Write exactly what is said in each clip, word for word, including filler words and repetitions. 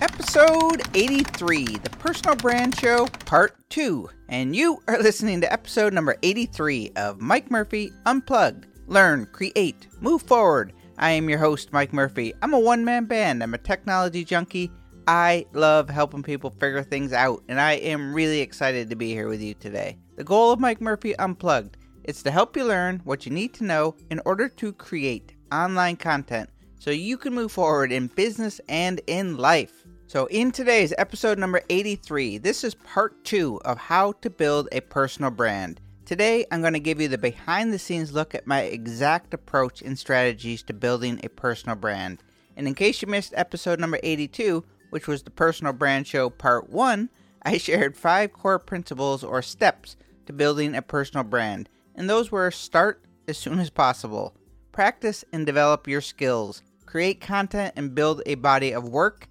Episode eighty-three, the Personal Brand Show, Part two. And you are listening to episode number eighty-three of Mike Murphy Unplugged. Learn, create, move forward. I am your host, Mike Murphy. I'm a one-man band. I'm a technology junkie. I love helping people figure things out, and I am really excited to be here with you today. The goal of Mike Murphy Unplugged is to help you learn what you need to know in order to create online content so you can move forward in business and in life. So in today's episode number eighty-three, this is part two of how to build a personal brand. Today, I'm going to give you the behind the scenes look at my exact approach and strategies to building a personal brand. And in case you missed episode number eighty-two, which was the Personal Brand Show part one, I shared five core principles or steps to building a personal brand. And those were: start as soon as possible, practice and develop your skills, create content and build a body of work,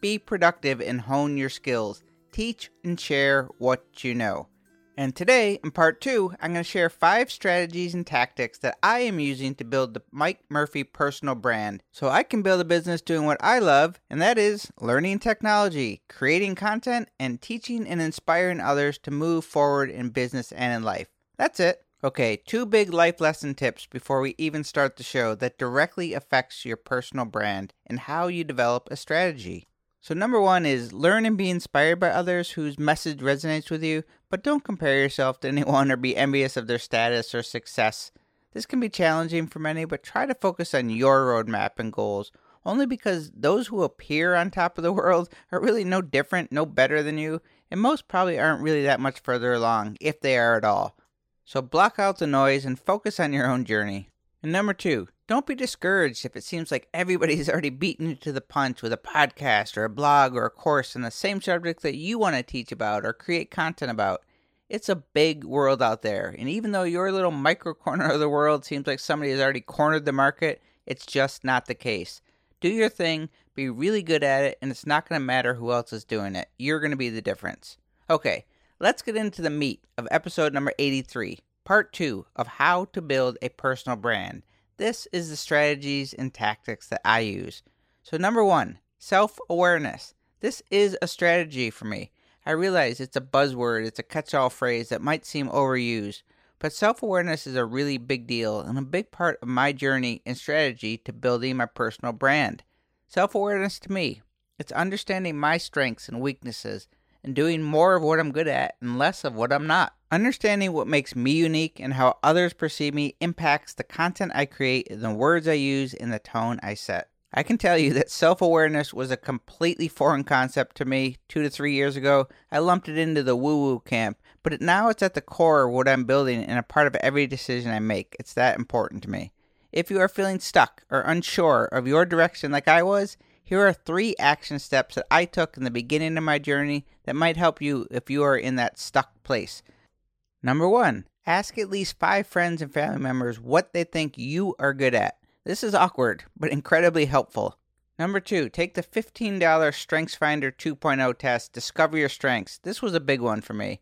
be productive and hone your skills, teach and share what you know. And today, in part two, I'm going to share five strategies and tactics that I am using to build the Mike Murphy personal brand so I can build a business doing what I love, and that is learning technology, creating content, and teaching and inspiring others to move forward in business and in life. That's it. Okay, two big life lesson tips before we even start the show that directly affects your personal brand and how you develop a strategy. So number one is learn and be inspired by others whose message resonates with you, but don't compare yourself to anyone or be envious of their status or success. This can be challenging for many, but try to focus on your roadmap and goals, only because those who appear on top of the world are really no different, no better than you, and most probably aren't really that much further along, if they are at all. So block out the noise and focus on your own journey. And number two, don't be discouraged if it seems like everybody's already beaten you to the punch with a podcast or a blog or a course on the same subject that you want to teach about or create content about. It's a big world out there, and even though your little micro corner of the world seems like somebody has already cornered the market, it's just not the case. Do your thing, be really good at it, and it's not going to matter who else is doing it. You're going to be the difference. Okay, let's get into the meat of episode number eighty-three, part two of how to build a personal brand. This is the strategies and tactics that I use. So number one, self-awareness. This is a strategy for me. I realize it's a buzzword, it's a catch-all phrase that might seem overused, but self-awareness is a really big deal and a big part of my journey and strategy to building my personal brand. Self-awareness to me, it's understanding my strengths and weaknesses and doing more of what I'm good at and less of what I'm not. Understanding what makes me unique and how others perceive me impacts the content I create, the words I use, and the tone I set. I can tell you that self-awareness was a completely foreign concept to me two to three years ago. I lumped it into the woo-woo camp, but it, now it's at the core of what I'm building and a part of every decision I make. It's that important to me. If you are feeling stuck or unsure of your direction like I was, here are three action steps that I took in the beginning of my journey that might help you if you are in that stuck place. Number one, ask at least five friends and family members what they think you are good at. This is awkward, but incredibly helpful. Number two, take the fifteen dollars StrengthsFinder two point oh test, Discover Your Strengths. This was a big one for me.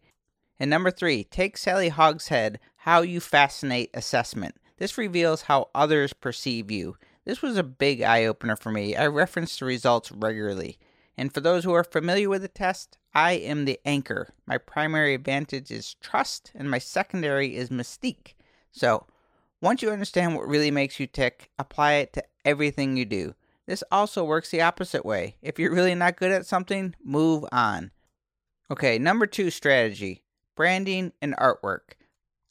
And number three, take Sally Hogshead, How You Fascinate Assessment. This reveals how others perceive you. This was a big eye-opener for me. I reference the results regularly. And for those who are familiar with the test, I am the anchor. My primary advantage is trust, and my secondary is mystique. So, once you understand what really makes you tick, apply it to everything you do. This also works the opposite way. If you're really not good at something, move on. Okay, number two strategy, branding and artwork.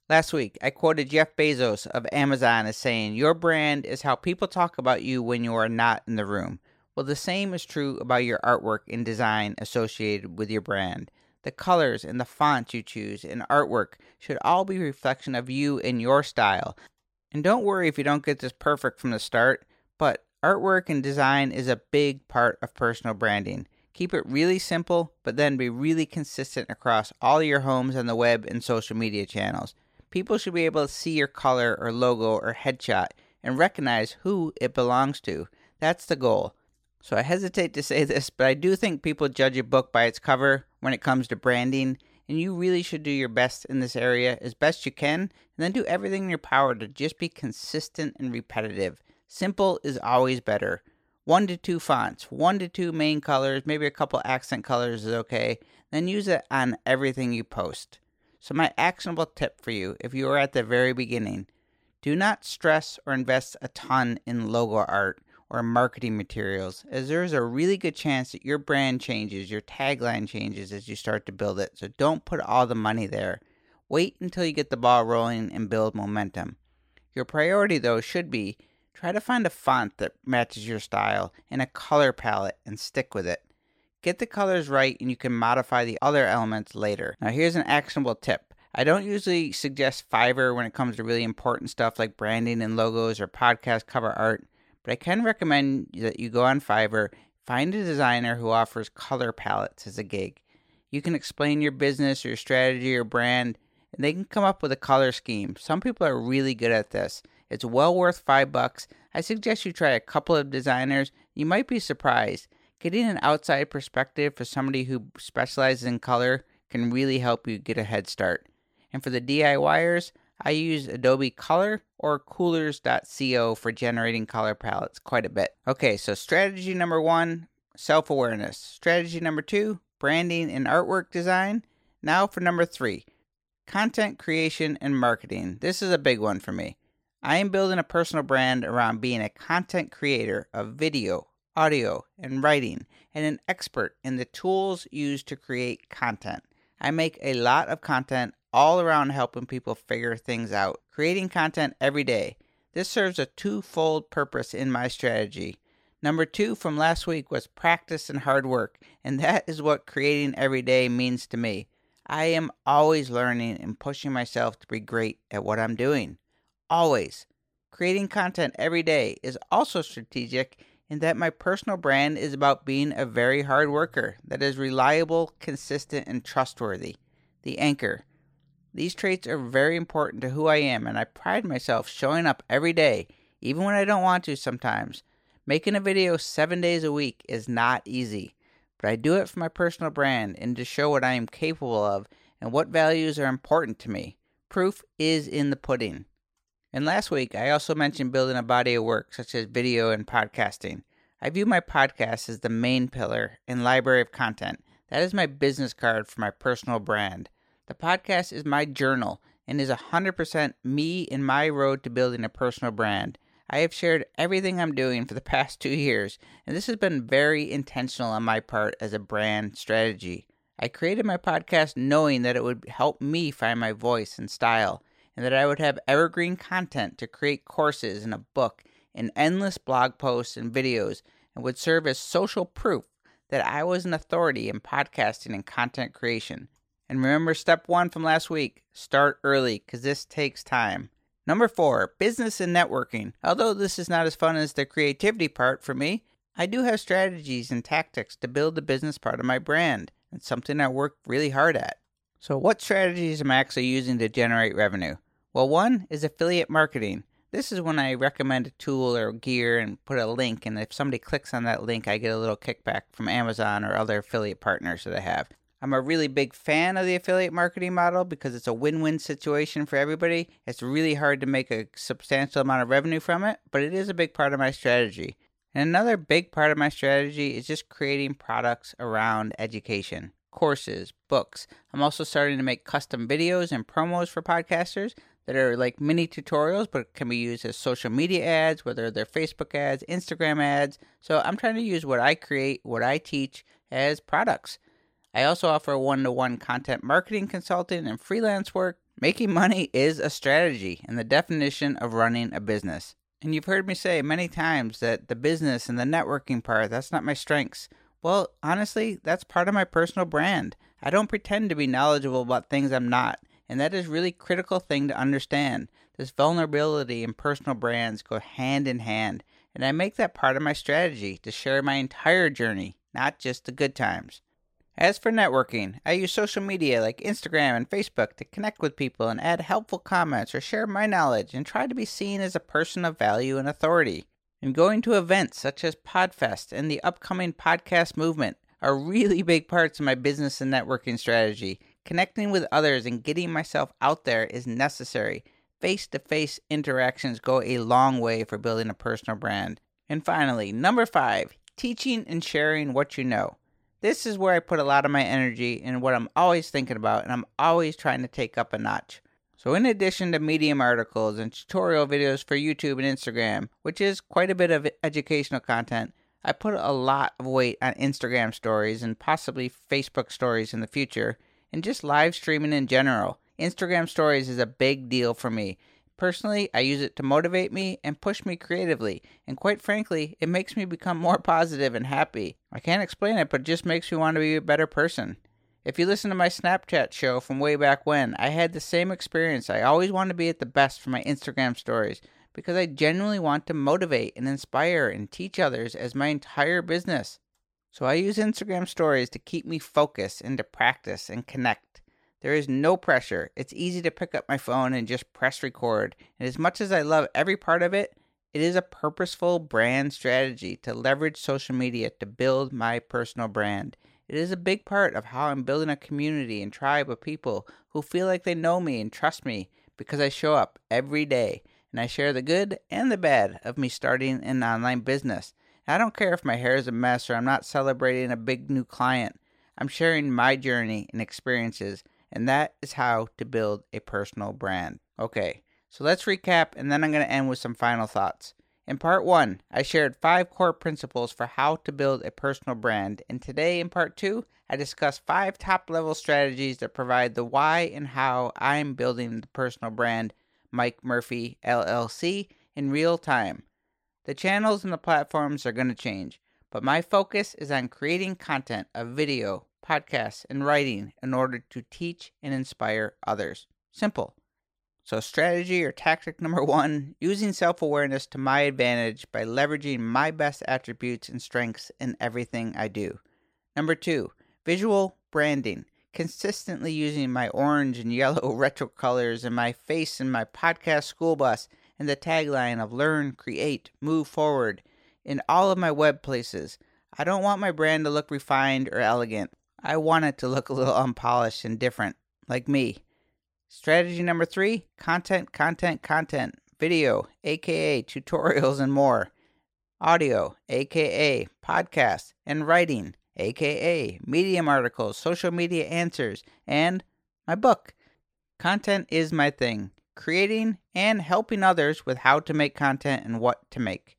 Last week, I quoted Jeff Bezos of Amazon as saying, "Your brand is how people talk about you when you are not in the room." Well, the same is true about your artwork and design associated with your brand. The colors and the fonts you choose in artwork should all be a reflection of you and your style. And don't worry if you don't get this perfect from the start, but artwork and design is a big part of personal branding. Keep it really simple, but then be really consistent across all your homes on the web and social media channels. People should be able to see your color or logo or headshot and recognize who it belongs to. That's the goal. So I hesitate to say this, but I do think people judge a book by its cover when it comes to branding, and you really should do your best in this area as best you can, and then do everything in your power to just be consistent and repetitive. Simple is always better. one to two fonts, one to two main colors, maybe a couple accent colors is okay. Then use it on everything you post. So my actionable tip for you, if you are at the very beginning, do not stress or invest a ton in logo art or marketing materials, as there is a really good chance that your brand changes, your tagline changes as you start to build it. So don't put all the money there. Wait until you get the ball rolling and build momentum. Your priority, though, should be try to find a font that matches your style and a color palette and stick with it. Get the colors right and you can modify the other elements later. Now here's an actionable tip. I don't usually suggest Fiverr when it comes to really important stuff like branding and logos or podcast cover art, but I can recommend that you go on Fiverr, find a designer who offers color palettes as a gig. You can explain your business or your strategy or brand, and they can come up with a color scheme. Some people are really good at this. It's well worth five bucks. I suggest you try a couple of designers. You might be surprised. Getting an outside perspective for somebody who specializes in color can really help you get a head start. And for the D I Y ers, I use Adobe Color or coolers dot co for generating color palettes quite a bit. Okay, so strategy number one, self-awareness. Strategy number two, branding and artwork design. Now for number three, content creation and marketing. This is a big one for me. I am building a personal brand around being a content creator of video, audio, and writing, and an expert in the tools used to create content. I make a lot of content all around helping people figure things out, creating content every day. This serves a twofold purpose in my strategy. Number two from last week was practice and hard work, and that is what creating every day means to me. I am always learning and pushing myself to be great at what I'm doing. Always. Creating content every day is also strategic in that my personal brand is about being a very hard worker that is reliable, consistent, and trustworthy. The anchor. These traits are very important to who I am, and I pride myself showing up every day, even when I don't want to sometimes. Making a video seven days a week is not easy, but I do it for my personal brand and to show what I am capable of and what values are important to me. Proof is in the pudding. And last week, I also mentioned building a body of work such as video and podcasting. I view my podcast as the main pillar and library of content. That is my business card for my personal brand. The podcast is my journal and is one hundred percent me and my road to building a personal brand. I have shared everything I'm doing for the past two years, and this has been very intentional on my part as a brand strategy. I created my podcast knowing that it would help me find my voice and style, and that I would have evergreen content to create courses and a book and endless blog posts and videos, and would serve as social proof that I was an authority in podcasting and content creation. And remember step one from last week, start early, because this takes time. Number four, business and networking. Although this is not as fun as the creativity part for me, I do have strategies and tactics to build the business part of my brand, and something I work really hard at. So what strategies am I actually using to generate revenue? Well, one is affiliate marketing. This is when I recommend a tool or gear and put a link, and if somebody clicks on that link, I get a little kickback from Amazon or other affiliate partners that I have. I'm a really big fan of the affiliate marketing model because it's a win-win situation for everybody. It's really hard to make a substantial amount of revenue from it, but it is a big part of my strategy. And another big part of my strategy is just creating products around education. Courses, books. I'm also starting to make custom videos and promos for podcasters that are like mini tutorials, but can be used as social media ads, whether they're Facebook ads, Instagram ads. So I'm trying to use what I create, what I teach as products. I also offer one-to-one content marketing consulting and freelance work. Making money is a strategy and the definition of running a business. And you've heard me say many times that the business and the networking part, that's not my strengths. Well, honestly, that's part of my personal brand. I don't pretend to be knowledgeable about things I'm not. And that is really a critical thing to understand. This vulnerability and personal brands go hand in hand. And I make that part of my strategy to share my entire journey, not just the good times. As for networking, I use social media like Instagram and Facebook to connect with people and add helpful comments or share my knowledge and try to be seen as a person of value and authority. And going to events such as PodFest and the upcoming Podcast Movement are really big parts of my business and networking strategy. Connecting with others and getting myself out there is necessary. Face-to-face interactions go a long way for building a personal brand. And finally, number five, teaching and sharing what you know. This is where I put a lot of my energy and what I'm always thinking about, and I'm always trying to take up a notch. So in addition to Medium articles and tutorial videos for YouTube and Instagram, which is quite a bit of educational content, I put a lot of weight on Instagram stories and possibly Facebook stories in the future, and just live streaming in general. Instagram stories is a big deal for me. Personally, I use it to motivate me and push me creatively, and quite frankly, it makes me become more positive and happy. I can't explain it, but it just makes me want to be a better person. If you listen to my Snapchat show from way back when, I had the same experience. I always want to be at the best for my Instagram stories, because I genuinely want to motivate and inspire and teach others as my entire business. So I use Instagram stories to keep me focused and to practice and connect. There is no pressure. It's easy to pick up my phone and just press record. And as much as I love every part of it, it is a purposeful brand strategy to leverage social media to build my personal brand. It is a big part of how I'm building a community and tribe of people who feel like they know me and trust me because I show up every day and I share the good and the bad of me starting an online business. And I don't care if my hair is a mess or I'm not celebrating a big new client. I'm sharing my journey and experiences. And that is how to build a personal brand. Okay, so let's recap, and then I'm going to end with some final thoughts. In part one, I shared five core principles for how to build a personal brand. And today in part two, I discussed five top-level strategies that provide the why and how I'm building the personal brand, Mike Murphy L L C, in real time. The channels and the platforms are going to change, but my focus is on creating content, a video, podcasts, and writing in order to teach and inspire others. Simple. So strategy or tactic number one, using self-awareness to my advantage by leveraging my best attributes and strengths in everything I do. Number two, visual branding, consistently using my orange and yellow retro colors and my face in my podcast school bus and the tagline of learn, create, move forward in all of my web places. I don't want my brand to look refined or elegant. I want it to look a little unpolished and different, like me. Strategy number three, content, content, content. Video, aka tutorials and more. Audio, aka podcasts and writing, aka Medium articles, social media answers, and my book. Content is my thing. Creating and helping others with how to make content and what to make.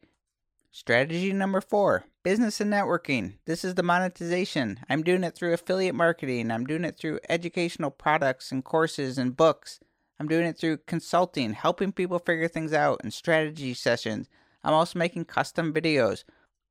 Strategy number four, business and networking. This is the monetization. I'm doing it through affiliate marketing. I'm doing it through educational products and courses and books. I'm doing it through consulting, helping people figure things out and strategy sessions. I'm also making custom videos.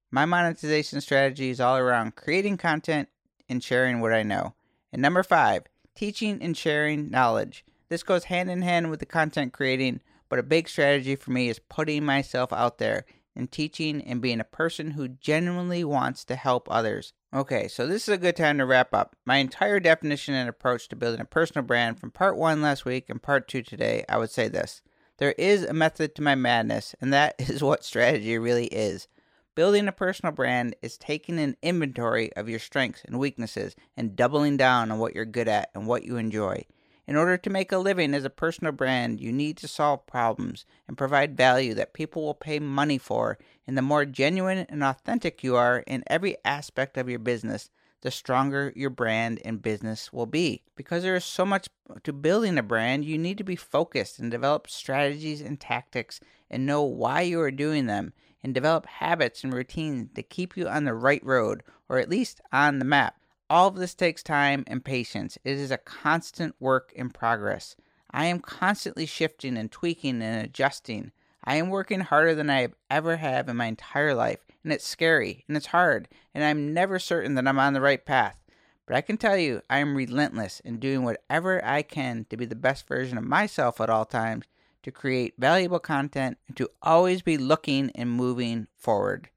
My monetization strategy is all around creating content and sharing what I know. And number five, teaching and sharing knowledge. This goes hand in hand with the content creating, but a big strategy for me is putting myself out there and teaching and being a person who genuinely wants to help others. Okay, so this is a good time to wrap up. My entire definition and approach to building a personal brand from part one last week and part two today, I would say this. There is a method to my madness, and that is what strategy really is. Building a personal brand is taking an inventory of your strengths and weaknesses and doubling down on what you're good at and what you enjoy. In order to make a living as a personal brand, you need to solve problems and provide value that people will pay money for. And the more genuine and authentic you are in every aspect of your business, the stronger your brand and business will be. Because there is so much to building a brand, you need to be focused and develop strategies and tactics and know why you are doing them and develop habits and routines to keep you on the right road or at least on the map. All of this takes time and patience. It is a constant work in progress. I am constantly shifting and tweaking and adjusting. I am working harder than I ever have in my entire life, and it's scary, and it's hard, and I'm never certain that I'm on the right path. But I can tell you, I am relentless in doing whatever I can to be the best version of myself at all times, to create valuable content, and to always be looking and moving forward.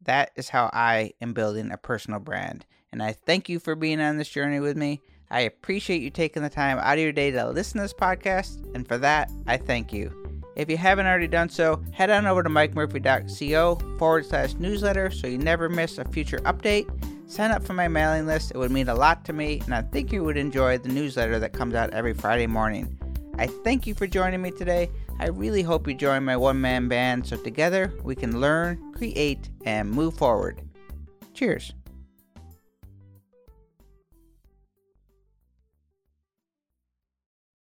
That is how I am building a personal brand. And I thank you for being on this journey with me. I appreciate you taking the time out of your day to listen to this podcast. And for that, I thank you. If you haven't already done so, head on over to mikemurphy.co forward slash newsletter so you never miss a future update. Sign up for my mailing list. It would mean a lot to me. And I think you would enjoy the newsletter that comes out every Friday morning. I thank you for joining me today. I really hope you join my one-man band so together we can learn, create, and move forward. Cheers.